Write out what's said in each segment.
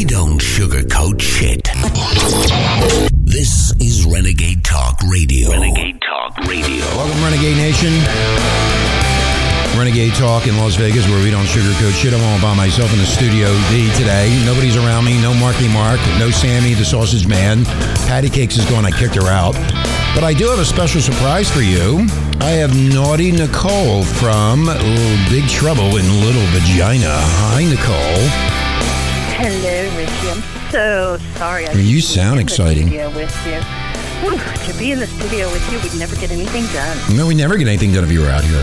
We don't sugarcoat shit. This is Renegade Talk Radio. Renegade Talk Radio. Welcome, Renegade Nation. Renegade Talk in Las Vegas, where we don't sugarcoat shit. I'm all by myself in the studio D today. Nobody's around me. No Marky Mark. No Sammy the Sausage Man. Patty Cakes is gone. I kicked her out. But I do have a special surprise for you. I have Naughty Nicole from Big Trouble in Little Vagina. Hi, Nicole. Hello, Richie. I'm so sorry. You sound exciting. To be in the studio with you, we'd never get anything done. No, we never get anything done if you were out here.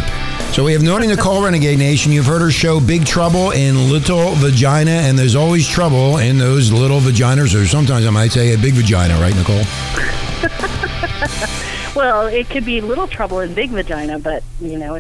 So we have Naughty Nicole, Renegade Nation. You've heard her show, Big Trouble in Little Vagina, and there's always trouble in those little vaginas, or sometimes I might say a big vagina, right, Nicole? Well, it could be little trouble in big vagina, but, you know,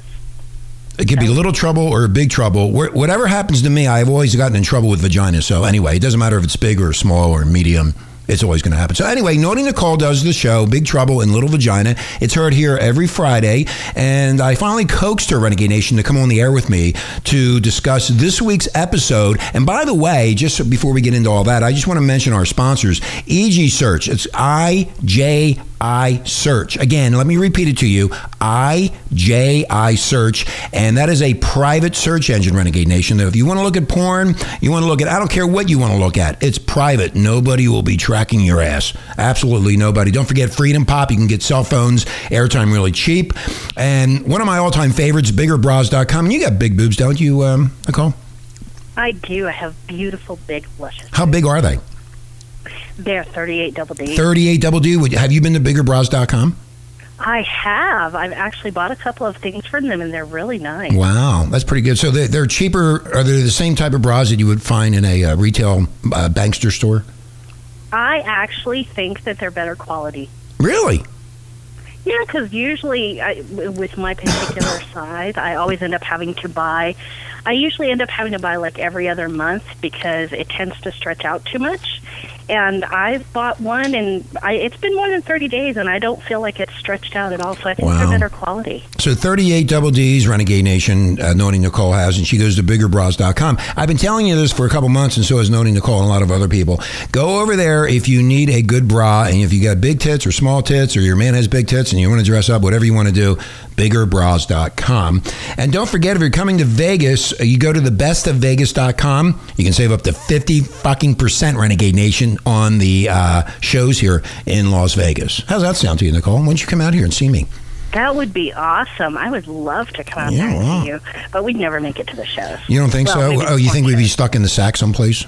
it could be little trouble or big trouble. Whatever happens to me, I've always gotten in trouble with vagina. So anyway, it doesn't matter if it's big or small or medium. It's always going to happen. So anyway, Naughty Nicole does the show, Big Trouble in Little Vagina. It's heard here every Friday. And I finally coaxed her, Renegade Nation, to come on the air with me to discuss this week's episode. And by the way, just before we get into all that, I just want to mention our sponsors, IJI Search. It's IJI Search. Again, let me repeat it to you, IJI Search. And that is a private search engine, Renegade Nation. Though, if you want to look at porn, you want to look at, I don't care what you want to look at. It's private. Nobody will be tracking your ass. Absolutely nobody. Don't forget Freedom Pop. You can get cell phones, airtime really cheap. And one of my all-time favorites, biggerbras.com. You got big boobs, don't you, Nicole? I do. I have beautiful, big, luscious. How big are they? They're 38 double D. 38 double D. Have you been to biggerbras.com? I have. I've actually bought a couple of things from them, and they're really nice. Wow. That's pretty good. So they're cheaper. Are they the same type of bras that you would find in a retail Bankster store? I actually think that they're better quality. Really? Yeah, because usually with my particular size, I always end up having to buy. I usually end up having to buy like every other month because it tends to stretch out too much. And I've bought one, and it's been more than 30 days, and I don't feel like it's stretched out at all, so I think they're better quality. So 38 double Ds, Renegade Nation, Naughty Nicole has, and she goes to biggerbras.com. I've been telling you this for a couple months, and so has Naughty Nicole and a lot of other people. Go over there if you need a good bra, and if you got big tits or small tits, or your man has big tits and you want to dress up, whatever you want to do, biggerbras.com. And don't forget, if you're coming to Vegas, you go to the bestofvegas.com. You can save up to 50%, Renegade Nation, on the shows here in Las Vegas. How's that sound to you, Nicole? Why don't you come out here and see me? That would be awesome. I would love to come out and see you, but we'd never make it to the shows. You don't think so? Oh, you think we'd be stuck in the sack someplace?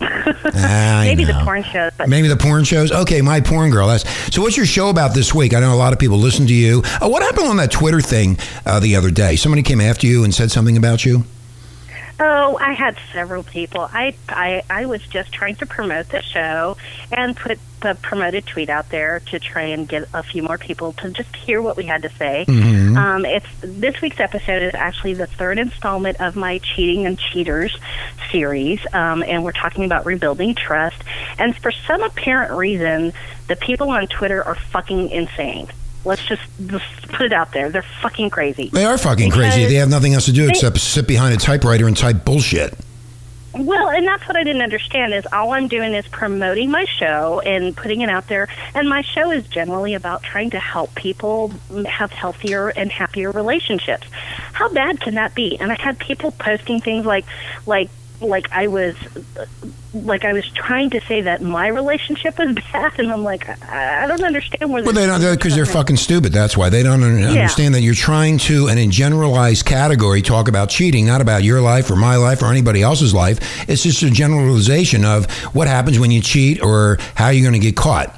Maybe the porn shows. Maybe the porn shows. Okay, my porn girl. So what's your show about this week? I know a lot of people listen to you. What happened on that Twitter thing the other day? Somebody came after you and said something about you? Oh, I had several people. I was just trying to promote the show and put the promoted tweet out there to try and get a few more people to just hear what we had to say. Mm-hmm. This week's episode is actually the third installment of my Cheating and Cheaters series, and we're talking about rebuilding trust. And for some apparent reason, the people on Twitter are fucking insane. Let's just put it out there. They're fucking crazy. They are fucking crazy. They have nothing else to do except sit behind a typewriter and type bullshit. Well, and that's what I didn't understand is all I'm doing is promoting my show and putting it out there. And my show is generally about trying to help people have healthier and happier relationships. How bad can that be? And I had people posting things like I was trying to say that my relationship was bad, and I'm like, I don't understand where. Well, they don't, because they're fucking stupid. That's why they don't understand that you're trying to, and in generalized category, talk about cheating, not about your life or my life or anybody else's life. It's just a generalization of what happens when you cheat or how you're going to get caught,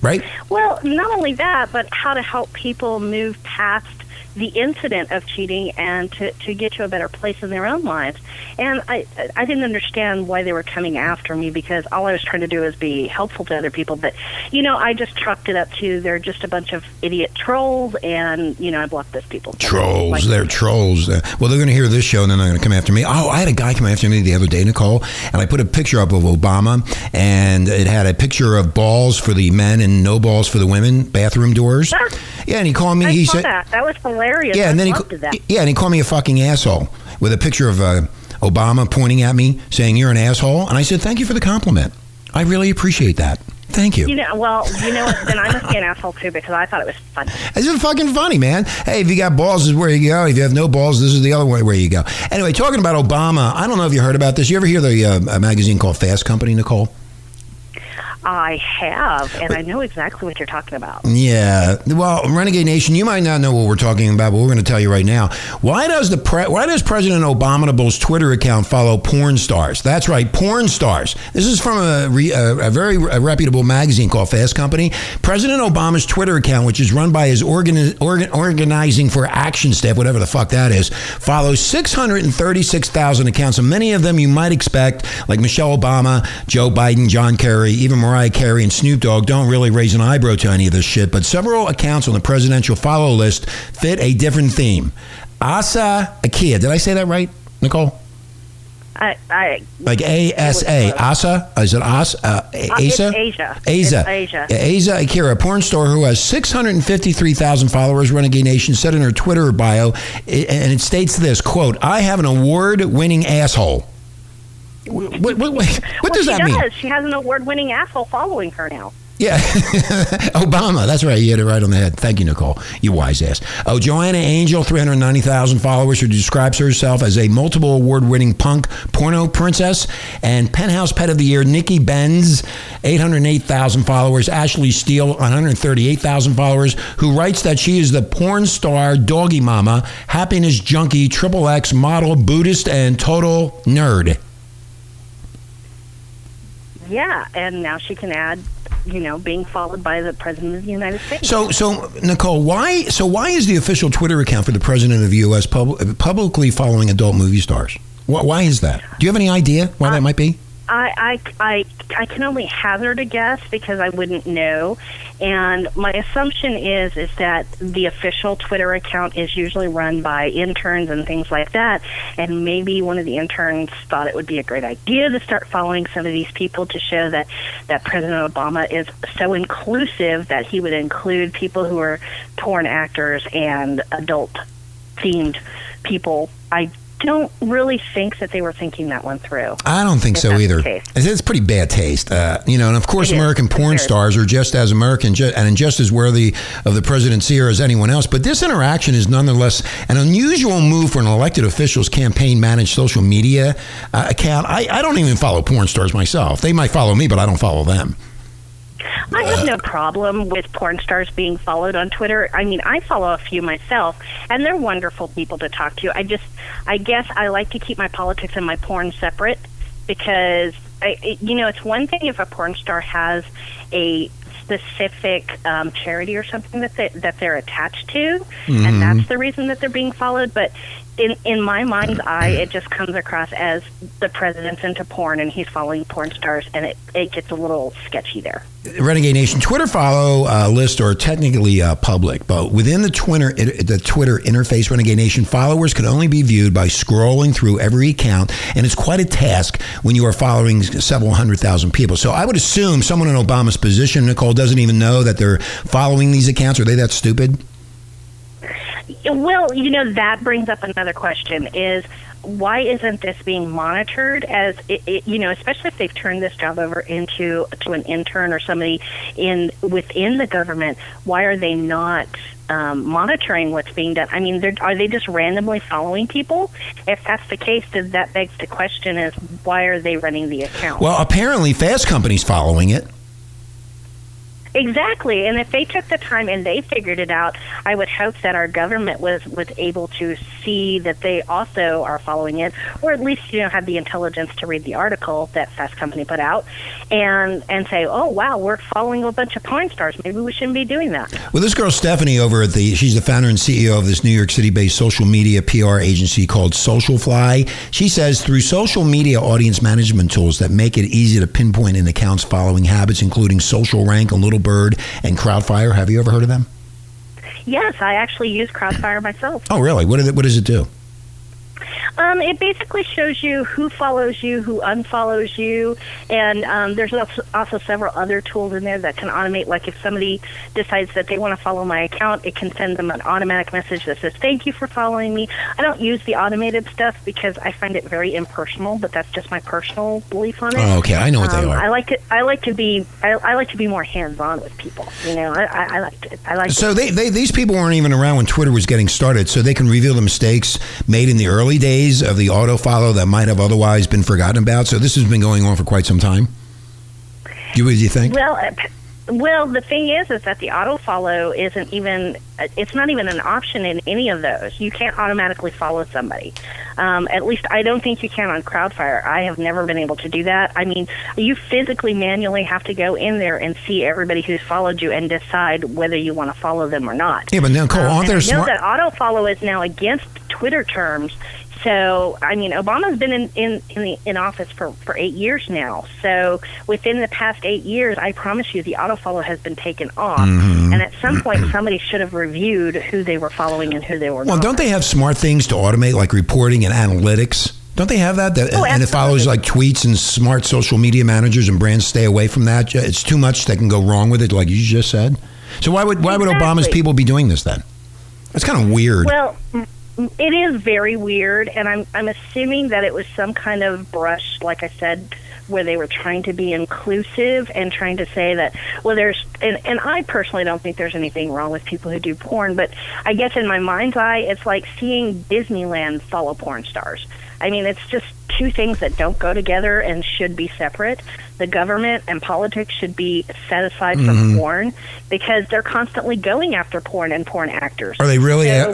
right? Well, not only that, but how to help people move past the incident of cheating and to get to a better place in their own lives. And I didn't understand why they were coming after me, because all I was trying to do was be helpful to other people. But, you know, I just chalked it up to they're just a bunch of idiot trolls, and, you know, I blocked those people. Trolls. Like, they're trolls. Well, they're going to hear this show, and then they're going to come after me. Oh, I had a guy come after me the other day, Nicole, and I put a picture up of Obama, and it had a picture of balls for the men and no balls for the women, bathroom doors. Yeah, and he called me. He said that. That was hilarious. Yeah, and then he called me a fucking asshole with a picture of Obama pointing at me saying, "You're an asshole." And I said, "Thank you for the compliment. I really appreciate that. Thank you." Then I must be an asshole too, because I thought it was funny. This is fucking funny, man. Hey, if you got balls, this is where you go. If you have no balls, this is the other way where you go. Anyway, talking about Obama, I don't know if you heard about this. You ever hear the magazine called Fast Company, Nicole? I have, and I know exactly what you're talking about. Yeah. Well, Renegade Nation, you might not know what we're talking about, but we're going to tell you right now. Why does President Obama's Twitter account follow porn stars? That's right, porn stars. This is from a very reputable magazine called Fast Company. President Obama's Twitter account, which is run by his Organizing for Action staff, whatever the fuck that is, follows 636,000 accounts, and many of them you might expect, like Michelle Obama, Joe Biden, John Kerry, even Mariah Carey and Snoop Dogg don't really raise an eyebrow to any of this shit, but several accounts on the presidential follow list fit a different theme. Asa Akira, did I say that right, Nicole? Like A-S-A, Asa? Is it Asa? Asa. Asa Akira, a porn star who has 653,000 followers, Renegade Nation, said in her Twitter bio, and it states this, quote, "I have an award-winning asshole." What does that mean? She has an award-winning asshole following her now. Yeah. Obama. That's right. You hit it right on the head. Thank you, Nicole. You wise ass. Oh, Joanna Angel, 390,000 followers, who describes herself as a multiple award-winning punk porno princess. And Penthouse Pet of the Year, Nikki Benz, 808,000 followers. Ashley Steele, 138,000 followers, who writes that she is the porn star, doggy mama, happiness junkie, triple X, model, Buddhist, and total nerd. Yeah, and now she can add, being followed by the President of the United States. So Nicole, why is the official Twitter account for the President of the U.S. publicly following adult movie stars? Why is that? Do you have any idea why that might be? I can only hazard a guess because I wouldn't know. And my assumption is that the official Twitter account is usually run by interns and things like that. And maybe one of the interns thought it would be a great idea to start following some of these people to show that President Obama is so inclusive that he would include people who are porn actors and adult-themed people. I don't really think that they were thinking that one through. I don't think so either. It's pretty bad taste. And of course American porn stars are just as American and just as worthy of the presidency as anyone else. But this interaction is nonetheless an unusual move for an elected official's campaign-managed social media account. I don't even follow porn stars myself. They might follow me, but I don't follow them. I have no problem with porn stars being followed on Twitter. I mean, I follow a few myself, and they're wonderful people to talk to. I guess I like to keep my politics and my porn separate because, it's one thing if a porn star has a specific charity or something that they're attached to, mm-hmm. and that's the reason that they're being followed, but... In my mind's eye, it just comes across as the president's into porn and he's following porn stars, and it gets a little sketchy there. Renegade Nation, Twitter follow lists are technically public, but within the Twitter interface, Renegade Nation, followers can only be viewed by scrolling through every account, and it's quite a task when you are following several 100,000 people. So I would assume someone in Obama's position, Nicole, doesn't even know that they're following these accounts. Are they that stupid? Well, that brings up another question is why isn't this being monitored as, especially if they've turned this job over to an intern or somebody within the government, why are they not monitoring what's being done? I mean, are they just randomly following people? If that's the case, then that begs the question is why are they running the account? Well, apparently Fast Company's following it. Exactly, and if they took the time and they figured it out, I would hope that our government was able to see that they also are following it, or at least have the intelligence to read the article that Fast Company put out, and say, oh wow, we're following a bunch of porn stars. Maybe we shouldn't be doing that. Well, this girl Stephanie she's the founder and CEO of this New York City-based social media PR agency called Socialfly. She says through social media audience management tools that make it easy to pinpoint an account's following habits, including Social Rank and Little Bird and Crowdfire. Have you ever heard of them? Yes, I actually use Crowdfire myself. Oh, really? What does it do? It basically shows you who follows you, who unfollows you, and there's also several other tools in there that can automate. Like if somebody decides that they want to follow my account, it can send them an automatic message that says, thank you for following me. I don't use the automated stuff because I find it very impersonal, but that's just my personal belief on it. Oh, okay. I know what they are. I like to be more hands-on with people. You know, I like to. So these people weren't even around when Twitter was getting started, so they can reveal the mistakes made in the early days of the autofollow that might have otherwise been forgotten about. So this has been going on for quite some time. You think? Well, the thing is that the autofollow it's not even an option in any of those. You can't automatically follow somebody. At least I don't think you can on Crowdfire. I have never been able to do that. I mean, you physically, manually have to go in there and see everybody who's followed you and decide whether you want to follow them or not. Yeah, but now, Cole, aren't there smart... I know that autofollow is now against Twitter terms. So, I mean, Obama's been in office for 8 years now. So within the past 8 years, I promise you the autofollow has been taken off. Mm-hmm. And at some point, somebody should have reviewed who they were following and who they were not. Well, don't they have smart things to automate, like reporting and analytics? Don't they have that? And it follows like tweets, and smart social media managers and brands stay away from that. It's too much that can go wrong with it, like you just said. So why would Obama's people be doing this then? That's kind of weird. Well... It is very weird, and I'm assuming that it was some kind of brush, like I said, where they were trying to be inclusive and trying to say that, well, there's, and I personally don't think there's anything wrong with people who do porn, but I guess in my mind's eye, it's like seeing Disneyland follow porn stars. I mean, it's just two things that don't go together and should be separate. The government and politics should be set aside from porn, because they're constantly going after porn and porn actors. Are they really after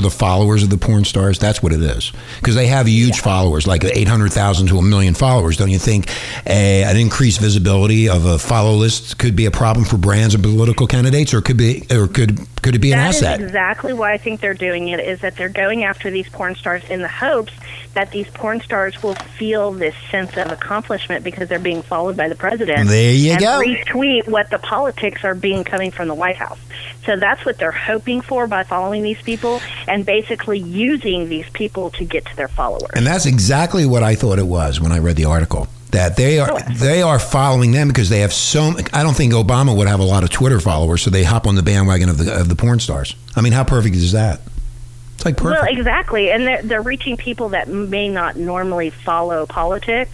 the followers of the porn stars? That's what it is, because they have huge followers, like 800,000 to 1 million followers. Don't you think an increased visibility of a follow list could be a problem for brands and political candidates, or could it be an asset? That is exactly why I think they're doing it. Is that they're going after these porn stars in the hopes that these porn stars will feel this sense of accomplishment because they're being followed by the president. There you go. And retweet what the politics are being coming from the White House. So that's what they're hoping for by following these people and basically using these people to get to their followers. And that's exactly what I thought it was when I read the article. That they are following them because they have so. I don't think Obama would have a lot of Twitter followers, so they hop on the bandwagon of the porn stars. I mean, how perfect is that? It's like perfect. Well, exactly, and they're reaching people that may not normally follow politics,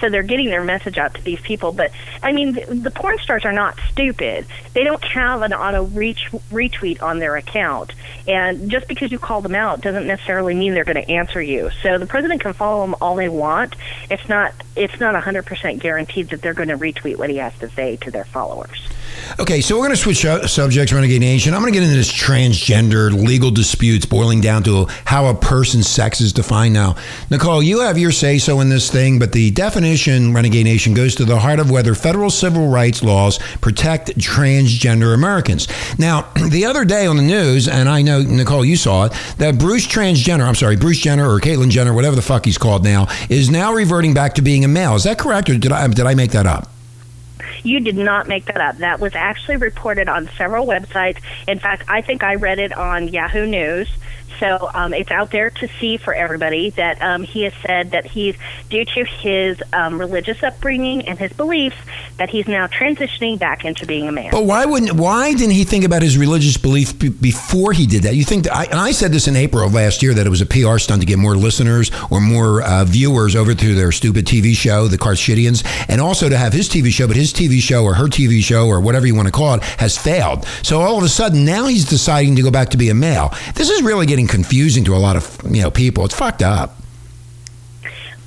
so they're getting their message out to these people. But I mean, the porn stars are not stupid. They don't have an auto retweet on their account, and just because you call them out doesn't necessarily mean they're going to answer you. So the president can follow them all they want. It's not 100% guaranteed that they're going to retweet what he has to say to their followers. Okay, so we're going to switch subjects, Renegade Nation. I'm going to get into this transgender legal disputes boiling down to how a person's sex is defined now. Nicole, you have your say-so in this thing, but the definition, Renegade Nation, goes to the heart of whether federal civil rights laws protect transgender Americans. Now, the other day on the news, and I know, Nicole, you saw it, that Bruce Jenner or Caitlyn Jenner, whatever the fuck he's called now, is now reverting back to being a male. Is that correct, or did I make that up? You did not make that up. That was actually reported on several websites. In fact, I think I read it on Yahoo News. So it's out there to see for everybody that he has said that he's, due to his religious upbringing and his beliefs, that he's now transitioning back into being a man. But why didn't he think about his religious belief before he did that? You think that, I said this in April of last year, that it was a PR stunt to get more listeners or more viewers over to their stupid TV show, the Kardashians, and also to have his TV show, but his TV show or her TV show or whatever you want to call it has failed. So all of a sudden now he's deciding to go back to be a male. This is really getting confusing to a lot of people. It's fucked up.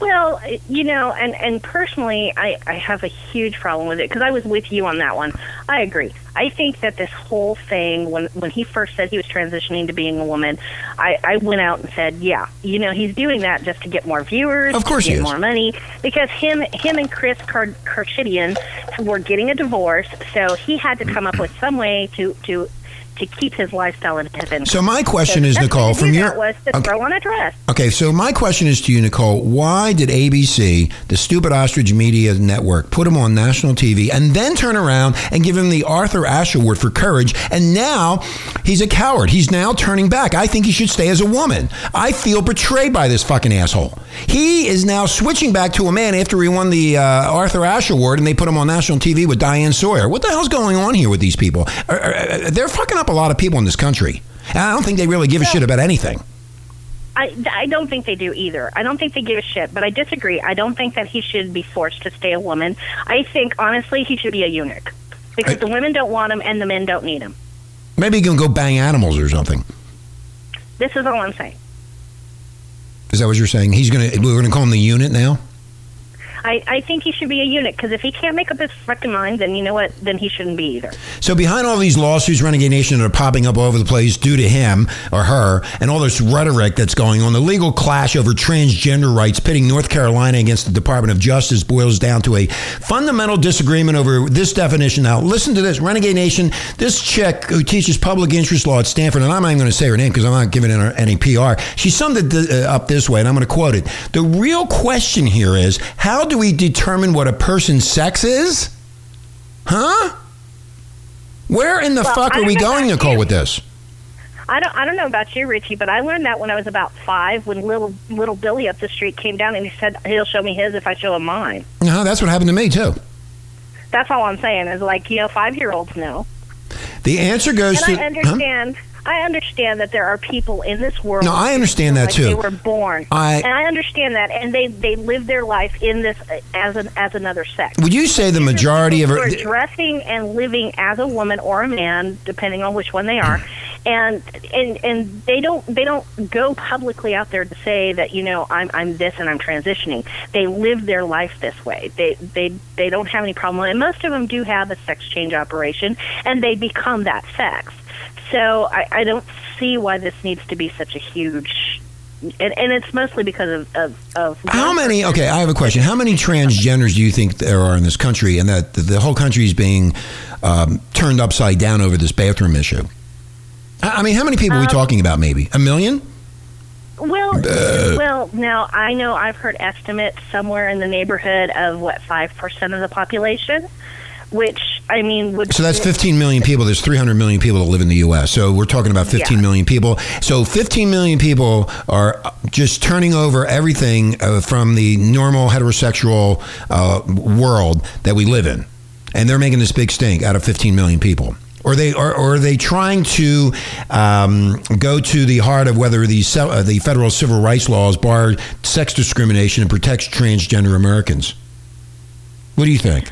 Well, and personally, I have a huge problem with it because I was with you on that one. I agree. I think that this whole thing, when he first said he was transitioning to being a woman, I went out and said, yeah, he's doing that just to get more viewers, of course, to get more money, because him and Chris Kardashian were getting a divorce, so he had to come up with some way to to keep his lifestyle in heaven. So my question is, Nicole, from your... was to throw on a dress. Okay, so my question is to you, Nicole. Why did ABC, the stupid ostrich media network, put him on national TV and then turn around and give him the Arthur Ashe Award for courage, and now he's a coward? He's now turning back. I think he should stay as a woman. I feel betrayed by this fucking asshole. He is now switching back to a man after he won the Arthur Ashe Award, and they put him on national TV with Diane Sawyer. What the hell's going on here with these people? They're fucking up a lot of people in this country. And I don't think they really give a shit about anything. I don't think they do either. I don't think they give a shit, but I disagree. I don't think that he should be forced to stay a woman. I think, honestly, he should be a eunuch. Because the women don't want him and the men don't need him. Maybe he can go bang animals or something. This is all I'm saying. Is that what you're saying? We're going to call him the unit now? I think he should be a unit, because if he can't make up his fucking mind, then you know what? Then he shouldn't be either. So behind all these lawsuits, Renegade Nation, are popping up all over the place due to him or her and all this rhetoric that's going on, the legal clash over transgender rights pitting North Carolina against the Department of Justice boils down to a fundamental disagreement over this definition. Now, listen to this, Renegade Nation. This chick who teaches public interest law at Stanford, and I'm not even going to say her name because I'm not giving her any PR. She summed it up this way, and I'm going to quote it. The real question here is, how do we determine what a person's sex is? Huh? Where in the fuck are we going, Nicole, with this? I don't know about you, Richie, but I learned that when I was about 5, when little Billy up the street came down and he said he'll show me his if I show him mine. No, that's what happened to me too. That's all I'm saying is, like, you know, 5-year-olds know. The answer goes to... I understand... Huh? I understand that there are people in this world. No, I understand that too. They were born. I understand that, and they live their life in this as another sex. Would you say the majority of her dressing and living as a woman or a man, depending on which one they are, and they don't go publicly out there to say that, you know, I'm this and I'm transitioning. They live their life this way. They don't have any problem, and most of them do have a sex change operation, and they become that sex. So I don't see why this needs to be such a huge... And it's mostly because of how many... Okay, I have a question. How many transgenders do you think there are in this country, and that the whole country is being turned upside down over this bathroom issue? I mean, how many people are we talking about, maybe? 1 million? Well, now, I know I've heard estimates somewhere in the neighborhood of, 5% of the population? Which, I mean... So that's 15 million people. There's 300 million people that live in the U.S. So we're talking about 15 million people. So 15 million people are just turning over everything from the normal heterosexual world that we live in. And they're making this big stink out of 15 million people. Or are they trying to go to the heart of whether the federal civil rights laws bar sex discrimination and protects transgender Americans? What do you think?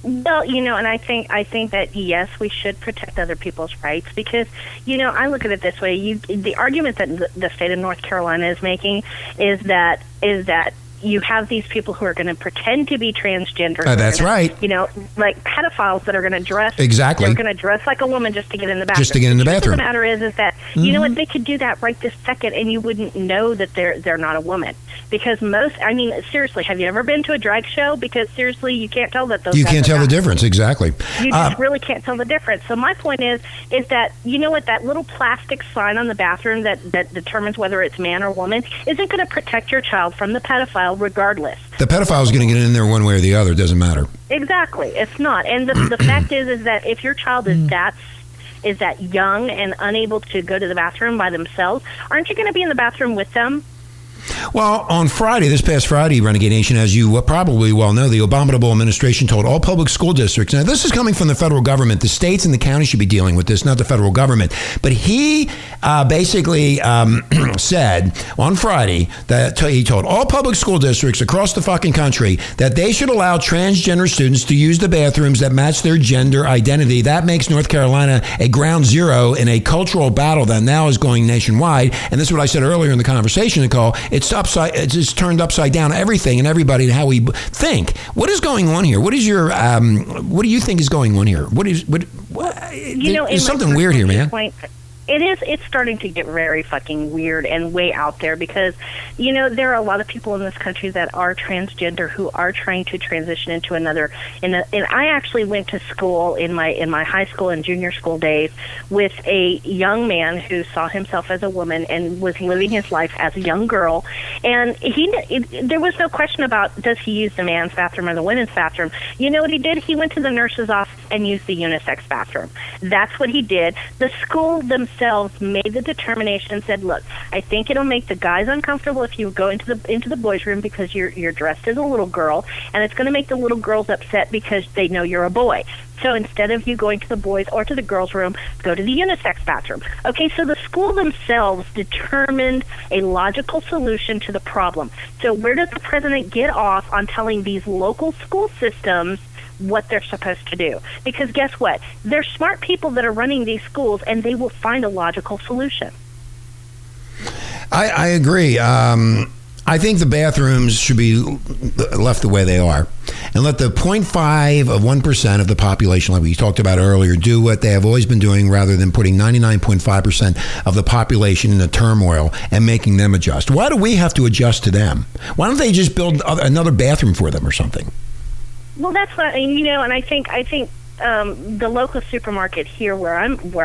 Well, you know, and I think that, yes, we should protect other people's rights because, you know, I look at it this way. The argument that the state of North Carolina is making is that you have these people who are going to pretend to be transgender. That's right. You know, like pedophiles that are going to dress. Exactly. They're going to dress like a woman just to get in the bathroom. The matter is that, you know what, they could do that right this second and you wouldn't know that they're not a woman. Because seriously, have you ever been to a drag show? Because seriously, you can't tell that those guys can't tell the difference, exactly. You just really can't tell the difference. So my point is that, you know what, that little plastic sign on the bathroom that determines whether it's man or woman isn't going to protect your child from the pedophile. Regardless, the pedophile is going to get in there one way or the other. It doesn't matter. Exactly, it's not. And the fact is that if your child is that young and unable to go to the bathroom by themselves, aren't you going to be in the bathroom with them? Well, on Friday, this past Friday, Renegade Nation, as you probably well know, the abominable administration told all public school districts. Now, this is coming from the federal government. The states and the counties should be dealing with this, not the federal government. But he basically said on Friday that he told all public school districts across the fucking country that they should allow transgender students to use the bathrooms that match their gender identity. That makes North Carolina a ground zero in a cultural battle that now is going nationwide. And this is what I said earlier in the conversation, Nicole. It's just turned upside down everything and everybody and how we think. What is going on here? What is your what do you think is going on here? What is what? What you know, there's something weird here, man. It's starting to get very fucking weird and way out there because, you know, there are a lot of people in this country that are transgender who are trying to transition into another. And I actually went to school in my high school and junior school days with a young man who saw himself as a woman and was living his life as a young girl. And there was no question about, does he use the man's bathroom or the women's bathroom? You know what he did? He went to the nurse's office and used the unisex bathroom. That's what he did. The school themselves made the determination and said, look, I think it'll make the guys uncomfortable if you go into the boys' room because you're dressed as a little girl, and it's going to make the little girls upset because they know you're a boy. So instead of you going to the boys' or to the girls' room, go to the unisex bathroom. Okay, so the school themselves determined a logical solution to the problem. So where does the president get off on telling these local school systems what they're supposed to do? Because guess what? They're smart people that are running these schools, and they will find a logical solution. I agree. I think the bathrooms should be left the way they are and let the 0.5 of 1% of the population, like we talked about earlier, do what they have always been doing rather than putting 99.5% of the population in a turmoil and making them adjust. Why do we have to adjust to them? Why don't they just build another bathroom for them or something? Well, that's what, you know, and I think the local supermarket here where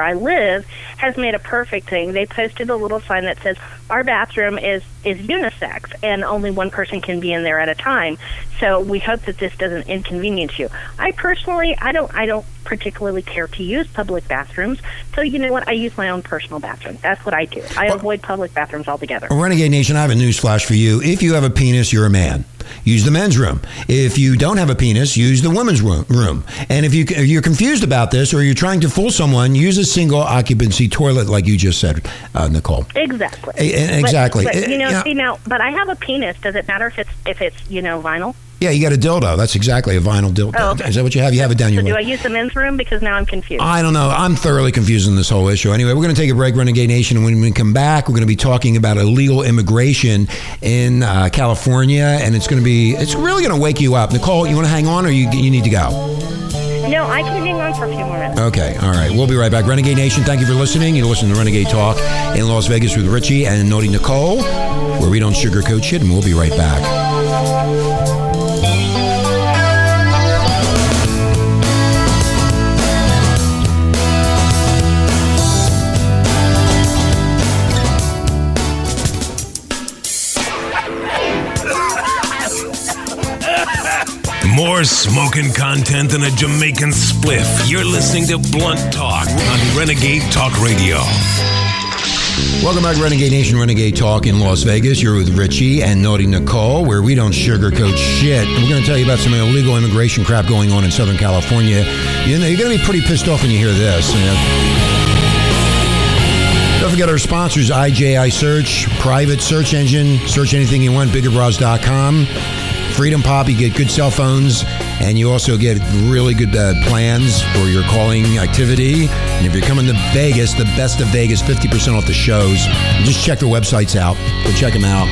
I live has made a perfect thing. They posted a little sign that says our bathroom is unisex and only one person can be in there at a time. So we hope that this doesn't inconvenience you. I personally, I don't particularly care to use public bathrooms. So you know what? I use my own personal bathroom. That's what I do. I avoid public bathrooms altogether. Renegade Nation, I have a news flash for you. If you have a penis, you're a man. Use the men's room. If you don't have a penis, use the women's room. And if you're confused about this or you're trying to fool someone, use a single occupancy toilet like you just said, Nicole. Exactly. Exactly. But, you know, but I have a penis. Does it matter if it's you know, vinyl? Yeah, you got a dildo. That's exactly a vinyl dildo. Oh, okay. Is that what you have? You have it down your leg. Do I use the men's room? Because now I'm confused. I don't know. I'm thoroughly confused in this whole issue. Anyway, we're going to take a break, Renegade Nation. And when we come back, we're going to be talking about illegal immigration in California. And it's really going to wake you up. Nicole, you want to hang on or you need to go? No, I can hang on for a few more minutes. Okay. All right. We'll be right back. Renegade Nation, thank you for listening. You're listening to Renegade Talk in Las Vegas with Richie and Naughty Nicole, where we don't sugarcoat shit. And we'll be right back. More smoking content than a Jamaican spliff. You're listening to Blunt Talk on Renegade Talk Radio. Welcome back, Renegade Nation, Renegade Talk in Las Vegas. You're with Richie and Naughty Nicole, where we don't sugarcoat shit. And we're going to tell you about some illegal immigration crap going on in Southern California. You know, you're going to be pretty pissed off when you hear this. You know? Don't forget our sponsors, IJI Search, private search engine. Search anything you want, biggerbras.com. Freedom Pop, you get good cell phones, and you also get really good plans for your calling activity. And if you're coming to Vegas, the Best of Vegas, 50% off the shows. Just check their websites out. Go check them out.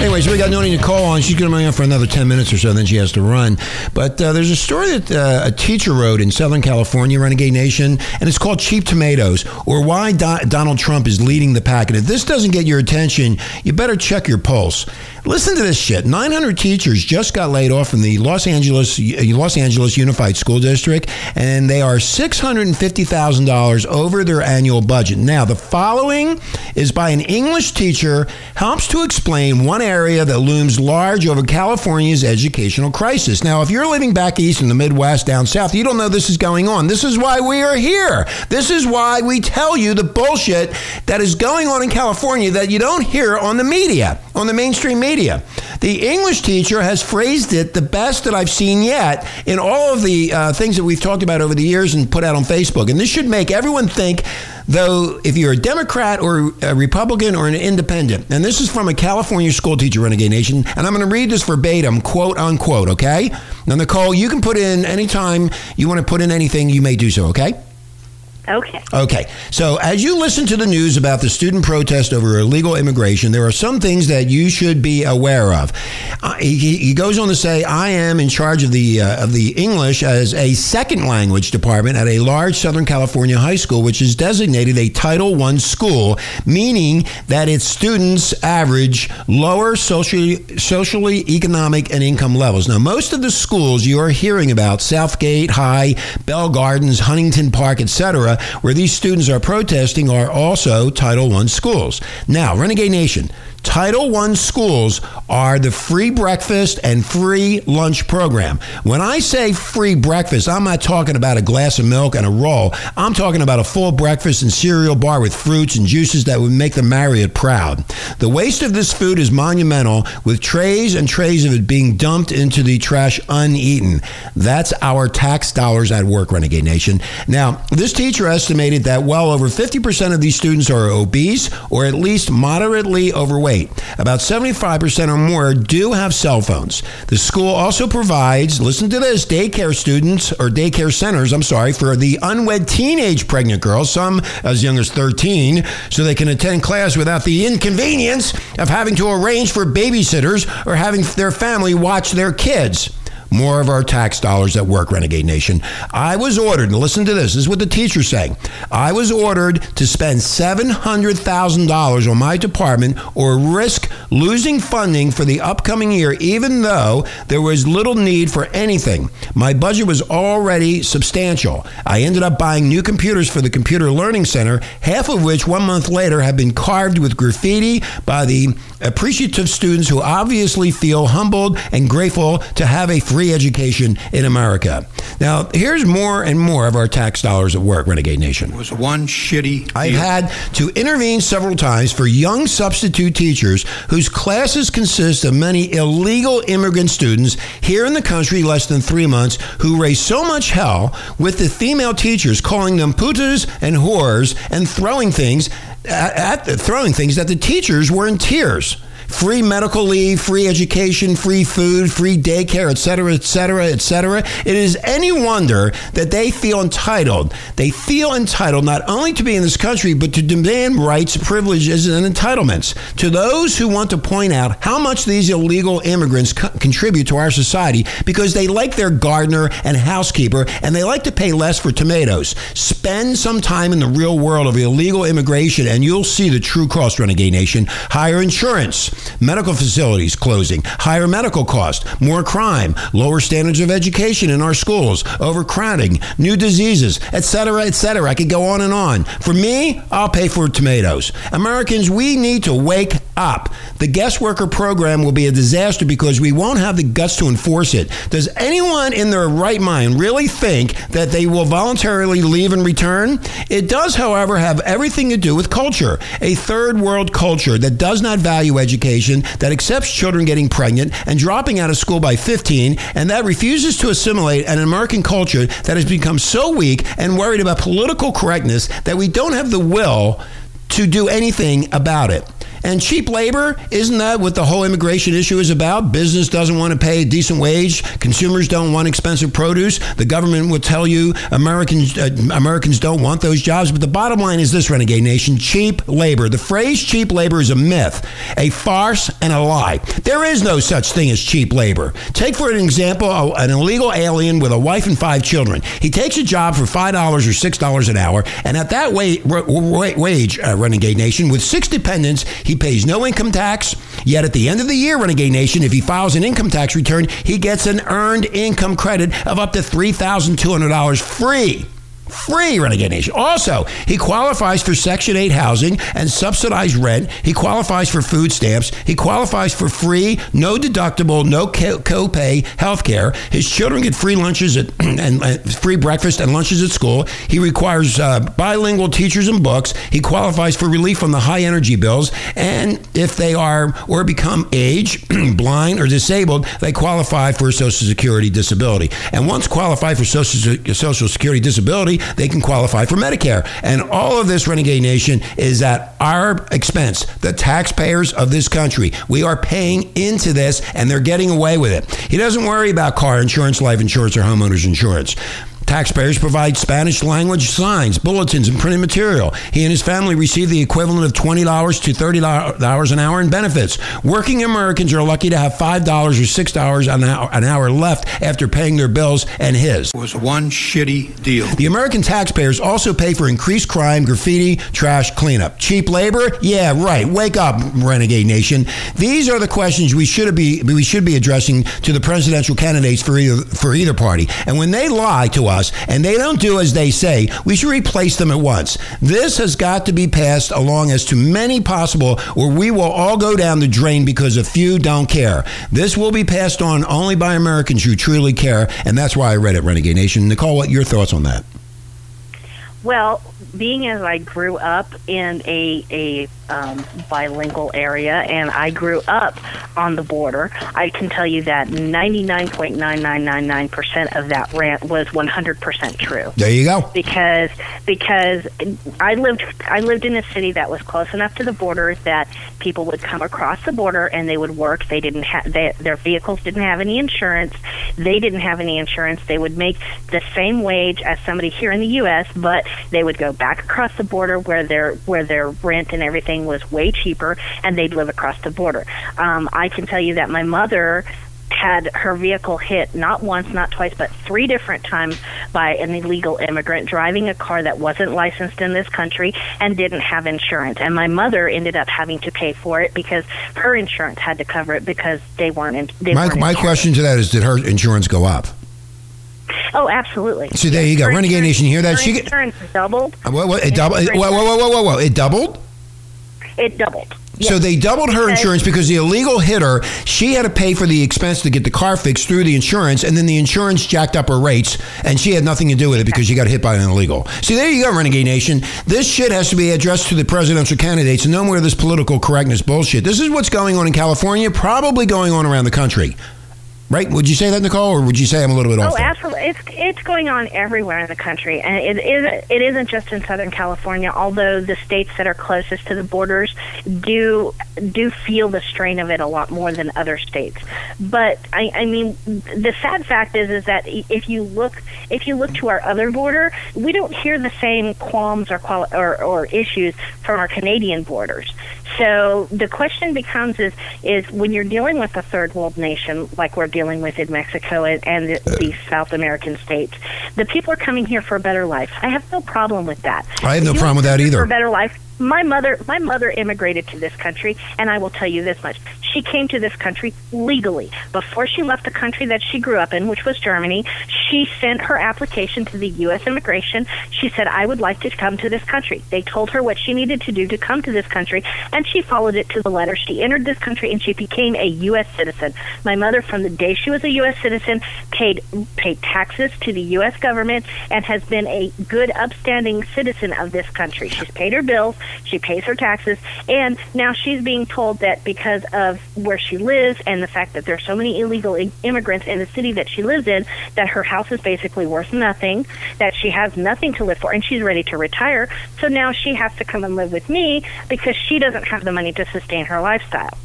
Anyway, so we got Naughty Nicole on. She's going to be on for another 10 minutes or so, then she has to run. But there's a story that a teacher wrote in Southern California, Renegade Nation, and it's called Cheap Tomatoes, or Why Donald Trump is Leading the Pack. And if this doesn't get your attention, you better check your pulse. Listen to this shit. 900 teachers just got laid off from the Los Angeles Unified School District, and they are $650,000 over their annual budget. Now, the following is by an English teacher, helps to explain one area that looms large over California's educational crisis. Now, if you're living back east in the Midwest, down south, you don't know this is going on. This is why we are here. This is why we tell you the bullshit that is going on in California that you don't hear on the media, on the mainstream media. The English teacher has phrased it the best that I've seen yet in all of the things that we've talked about over the years and put out on Facebook. And this should make everyone think, though, if you're a Democrat or a Republican or an independent. And this is from a California school teacher, Renegade Nation. And I'm going to read this verbatim, quote unquote, okay? Now, Nicole, you can put in anytime you want to put in anything, you may do so, okay? Okay. Okay. So as you listen to the news about the student protest over illegal immigration, there are some things that you should be aware of. He goes on to say, I am in charge of the English as a second language department at a large Southern California high school, which is designated a Title I school, meaning that its students average lower socially, economic, and income levels. Now, most of the schools you are hearing about, Southgate High, Bell Gardens, Huntington Park, etc., where these students are protesting are also Title I schools. Now, Renegade Nation, Title I schools are the free breakfast and free lunch program. When I say free breakfast, I'm not talking about a glass of milk and a roll. I'm talking about a full breakfast and cereal bar with fruits and juices that would make the Marriott proud. The waste of this food is monumental, with trays and trays of it being dumped into the trash uneaten. That's our tax dollars at work, Renegade Nation. Now, this teacher estimated that well over 50% of these students are obese or at least moderately overweight. About 75% or more do have cell phones. The school also provides, listen to this, daycare students or daycare centers, for the unwed teenage pregnant girls, some as young as 13, so they can attend class without the inconvenience of having to arrange for babysitters or having their family watch their kids. More of our tax dollars at work, Renegade Nation. I was ordered, and listen to this, this is what the teacher's saying. I was ordered to spend $700,000 on my department or risk losing funding for the upcoming year, even though there was little need for anything. My budget was already substantial. I ended up buying new computers for the Computer Learning Center, half of which 1 month later have been carved with graffiti by the appreciative students who obviously feel humbled and grateful to have a free education in America. Now, here's more and more of our tax dollars at work, Renegade Nation. It was one shitty deal. I've had to intervene several times for young substitute teachers whose classes consist of many illegal immigrant students here in the country less than 3 months who raise so much hell with the female teachers calling them putas and whores and throwing things that the teachers were in tears. Free medical leave, free education, free food, free daycare, etc., etc., etc. It is any wonder that they feel entitled. They feel entitled not only to be in this country, but to demand rights, privileges, and entitlements. To those who want to point out how much these illegal immigrants contribute to our society because they like their gardener and housekeeper and they like to pay less for tomatoes. Spend some time in the real world of illegal immigration and you'll see the true cost, Renegade Nation. Higher insurance. Medical facilities closing, higher medical costs, more crime, lower standards of education in our schools, overcrowding, new diseases, etc., etc. I could go on and on. For me, I'll pay for tomatoes. Americans, we need to wake up. The guest worker program will be a disaster because we won't have the guts to enforce it. Does anyone in their right mind really think that they will voluntarily leave and return? It does, however, have everything to do with culture, a third world culture that does not value education, that accepts children getting pregnant and dropping out of school by 15, and that refuses to assimilate an American culture that has become so weak and worried about political correctness that we don't have the will to do anything about it. And cheap labor, isn't that what the whole immigration issue is about? Business doesn't want to pay a decent wage. Consumers don't want expensive produce. The government will tell you Americans don't want those jobs. But the bottom line is this, Renegade Nation, cheap labor. The phrase cheap labor is a myth, a farce, and a lie. There is no such thing as cheap labor. Take, for an example, an illegal alien with a wife and 5 children. He takes a job for $5 or $6 an hour, and at that wage, Renegade Nation, with 6 dependents, he pays no income tax, yet at the end of the year, Renegade Nation, if he files an income tax return, he gets an earned income credit of up to $3,200 free. Free, Renegade Nation. Also, he qualifies for Section 8 housing and subsidized rent. He qualifies for food stamps. He qualifies for free, no deductible, no copay health care. His children get free lunches and free breakfast and lunches at school. He requires bilingual teachers and books. He qualifies for relief on the high energy bills. And if they are or become age, blind, or disabled, they qualify for Social Security disability. And once qualified for Social Security disability, they can qualify for Medicare. And all of this, Renegade Nation, is at our expense. The taxpayers of this country, we are paying into this and they're getting away with it. He doesn't worry about car insurance, life insurance, or homeowners insurance. Taxpayers provide Spanish language signs, bulletins, and printed material. He and his family receive the equivalent of $20 to $30 an hour in benefits. Working Americans are lucky to have $5 or $6 an hour left after paying their bills and his. It was one shitty deal. The American taxpayers also pay for increased crime, graffiti, trash cleanup. Cheap labor? Yeah, right. Wake up, Renegade Nation. These are the questions we should be addressing to the presidential candidates for either party. And when they lie to us and they don't do as they say, we should replace them at once. This has got to be passed along as to many possible, or we will all go down the drain because a few don't care. This will be passed on only by Americans who truly care, and that's why I read it, Renegade Nation. Nicole, what are your thoughts on that? Well, being as I grew up in a bilingual area, and I grew up on the border, I can tell you that 99.9999% of that rant was 100% true. There you go. Because I lived in a city that was close enough to the border that people would come across the border and they would work. They didn't have their vehicles didn't have any insurance. They didn't have any insurance. They would make the same wage as somebody here in the U.S., but they would go back across the border where their rent and everything was way cheaper, and they'd live across the border. I can tell you that my mother had her vehicle hit not once, not twice, but 3 different times by an illegal immigrant driving a car that wasn't licensed in this country and didn't have insurance. And my mother ended up having to pay for it because her insurance had to cover it because they weren't. My question to that is, did her insurance go up? Oh, absolutely. So there you go, Renegade Nation. You hear that? Her insurance doubled. It doubled. It doubled. Yes. So they doubled her insurance because the illegal hit her. She had to pay for the expense to get the car fixed through the insurance, and then the insurance jacked up her rates, and she had nothing to do with it because she got hit by an illegal. See, there you go, Renegade Nation. This shit has to be addressed to the presidential candidates, and no more of this political correctness bullshit. This is what's going on in California, probably going on around the country. Right? Would you say that, Nicole, or would you say I'm a little bit off? Oh, absolutely. It's going on everywhere in the country, and it isn't just in Southern California, although the states that are closest to the borders do feel the strain of it a lot more than other states. But I mean, the sad fact is that if you look to our other border, we don't hear the same qualms or issues from our Canadian borders. So the question becomes is when you're dealing with a third world nation like we're dealing with in Mexico and the South American states, the people are coming here for a better life. I have no problem with that. I have no problem with that either. For a better life. My mother immigrated to this country, and I will tell you this much. She came to this country legally. Before she left the country that she grew up in, which was Germany, she sent her application to the U.S. immigration. She said, I would like to come to this country. They told her what she needed to do to come to this country, and she followed it to the letter. She entered this country, and she became a U.S. citizen. My mother, from the day she was a U.S. citizen, paid taxes to the U.S. government and has been a good, upstanding citizen of this country. She's paid her bills. She pays her taxes, and now she's being told that because of where she lives and the fact that there's so many illegal immigrants in the city that she lives in, that her house is basically worth nothing, that she has nothing to live for, and she's ready to retire. So now she has to come and live with me because she doesn't have the money to sustain her lifestyle.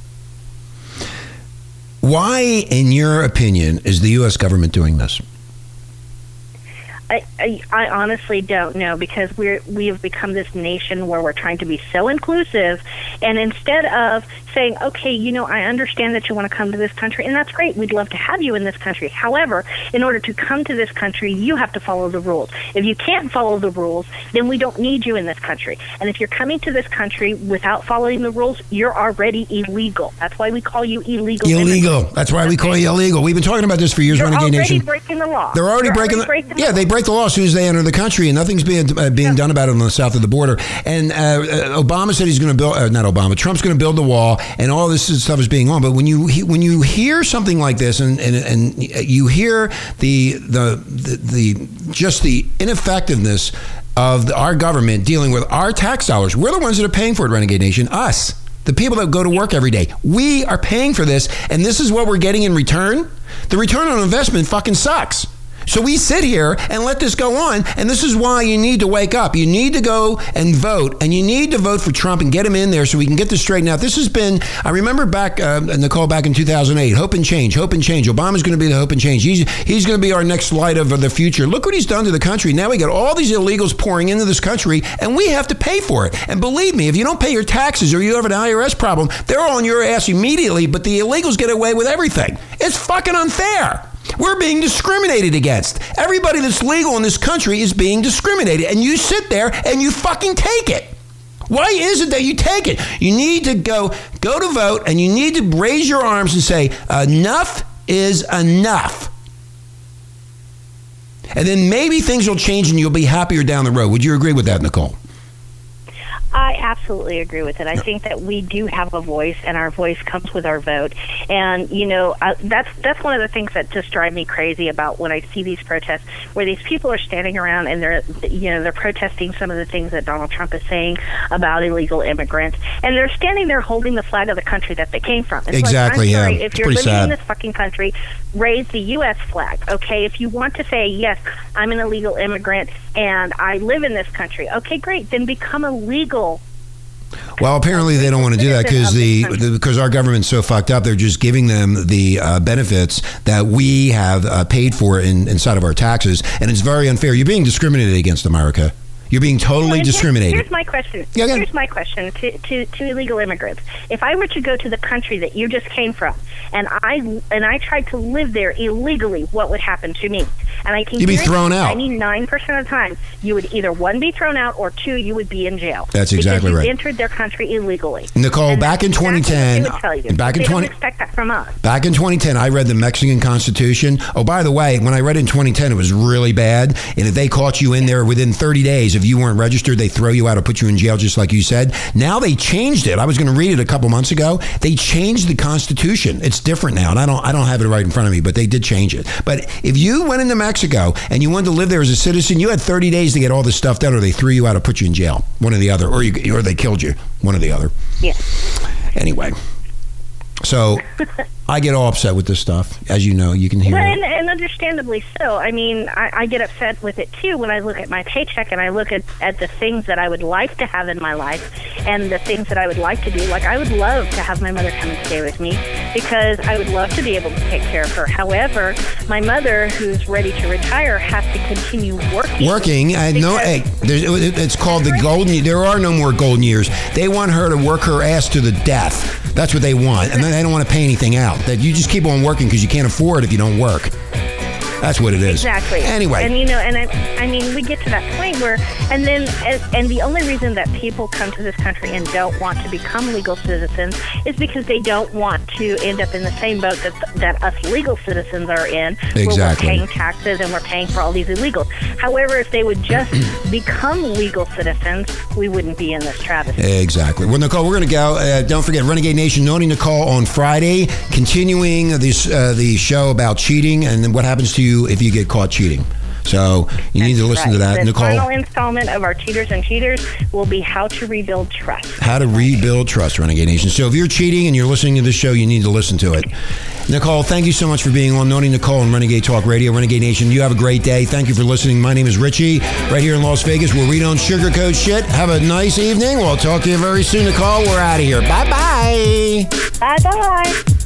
Why, in your opinion, is the U.S. government doing this? I honestly don't know, because we have become this nation where we're trying to be so inclusive, and instead of saying, okay, you know, I understand that you want to come to this country, and that's great. We'd love to have you in this country. However, in order to come to this country, you have to follow the rules. If you can't follow the rules, then we don't need you in this country. And if you're coming to this country without following the rules, you're already illegal. That's why we call you illegal. Illegal. That's why we call you illegal. We've been talking about this for years, Renegade Nation. They're already breaking the law. They're already breaking the law. Yeah, they break the law as soon as they enter the country, and nothing's being done about it on the south of the border. And Obama said he's going to build, Trump's going to build the wall, and all this stuff is being on. But when you hear something like this, and you hear the ineffectiveness of our government dealing with our tax dollars, we're the ones that are paying for it, Renegade Nation. Us, the people that go to work every day, we are paying for this, and this is what we're getting in return. The return on investment fucking sucks. So we sit here and let this go on, and this is why you need to wake up. You need to go and vote, and you need to vote for Trump and get him in there so we can get this straightened out. This has been, I remember back, Nicole, back in 2008, hope and change. Obama's going to be the hope and change. He's going to be our next light of the future. Look what he's done to the country. Now we got all these illegals pouring into this country, and we have to pay for it. And believe me, if you don't pay your taxes or you have an IRS problem, they're on your ass immediately, but the illegals get away with everything. It's fucking unfair. We're being discriminated against. Everybody that's legal in this country is being discriminated. And you sit there and you fucking take it. Why is it that you take it? You need to go to vote, and you need to raise your arms and say, enough is enough. And then maybe things will change and you'll be happier down the road. Would you agree with that, Nicole? I absolutely agree with it. I think that we do have a voice, and our voice comes with our vote. And, you know, that's one of the things that just drive me crazy about when I see these protests, where these people are standing around and they're protesting some of the things that Donald Trump is saying about illegal immigrants, and they're standing there holding the flag of the country that they came from. It's exactly. Like, I'm sorry, yeah. If you're living sad. In this fucking country, raise the U.S. flag, okay? If you want to say, yes, I'm an illegal immigrant and I live in this country, okay, great, then become a legal. Well, apparently they don't want to do that because our government's so fucked up. They're just giving them the benefits that we have paid for inside of our taxes, and it's very unfair. You're being discriminated against, America. You're being totally discriminated. Here's my question. Yeah, here's my question to illegal immigrants. If I were to go to the country that you just came from, and I tried to live there illegally, what would happen to me? And I can. You'd be thrown out. 99% of the time, you would either one be thrown out, or two, you would be in jail. That's exactly right. Because you entered their country illegally. Nicole, back in 2010, expect that from us. Back in 2010, I read the Mexican Constitution. Oh, by the way, when I read it in 2010, it was really bad. And if they caught you in there within 30 days. If you weren't registered, they throw you out or put you in jail, just like you said. Now they changed it. I was going to read it a couple months ago. They changed the Constitution. It's different now, and I don't have it right in front of me, but they did change it. But if you went into Mexico and you wanted to live there as a citizen, you had 30 days to get all this stuff done, or they threw you out or put you in jail, one or the other, or they killed you, one or the other. Yeah. Anyway. So I get all upset with this stuff, as you know. You can hear it. And understandably so. I mean, I get upset with it, too, when I look at my paycheck and I look at the things that I would like to have in my life and the things that I would like to do. Like, I would love to have my mother come and stay with me because I would love to be able to take care of her. However, my mother, who's ready to retire, has to continue working. It's called the golden. There are no more golden years. They want her to work her ass to the death. That's what they want. And then they don't want to pay anything out. That you just keep on working because you can't afford if you don't work. That's what it is. Exactly. Anyway. And, you know, and I mean, we get to that point where, and then, and the only reason that people come to this country and don't want to become legal citizens is because they don't want to end up in the same boat that us legal citizens are in. Exactly. Where we're paying taxes and we're paying for all these illegals. However, if they would just become legal citizens, we wouldn't be in this travesty. Exactly. Well, Nicole, we're going to go. Don't forget, Renegade Nation, Noni Nicole on Friday, continuing this, the show about cheating and what happens to you if you get caught cheating. So you need to listen to that, Nicole. The final installment of our Cheaters and Cheaters will be how to rebuild trust. How to rebuild trust, Renegade Nation. So if you're cheating and you're listening to this show, you need to listen to it. Nicole, thank you so much for being on. Noni Nicole on Renegade Talk Radio. Renegade Nation, you have a great day. Thank you for listening. My name is Richie, right here in Las Vegas, where we don't sugarcoat shit. Have a nice evening. We'll talk to you very soon, Nicole. We're out of here. Bye-bye. Bye-bye.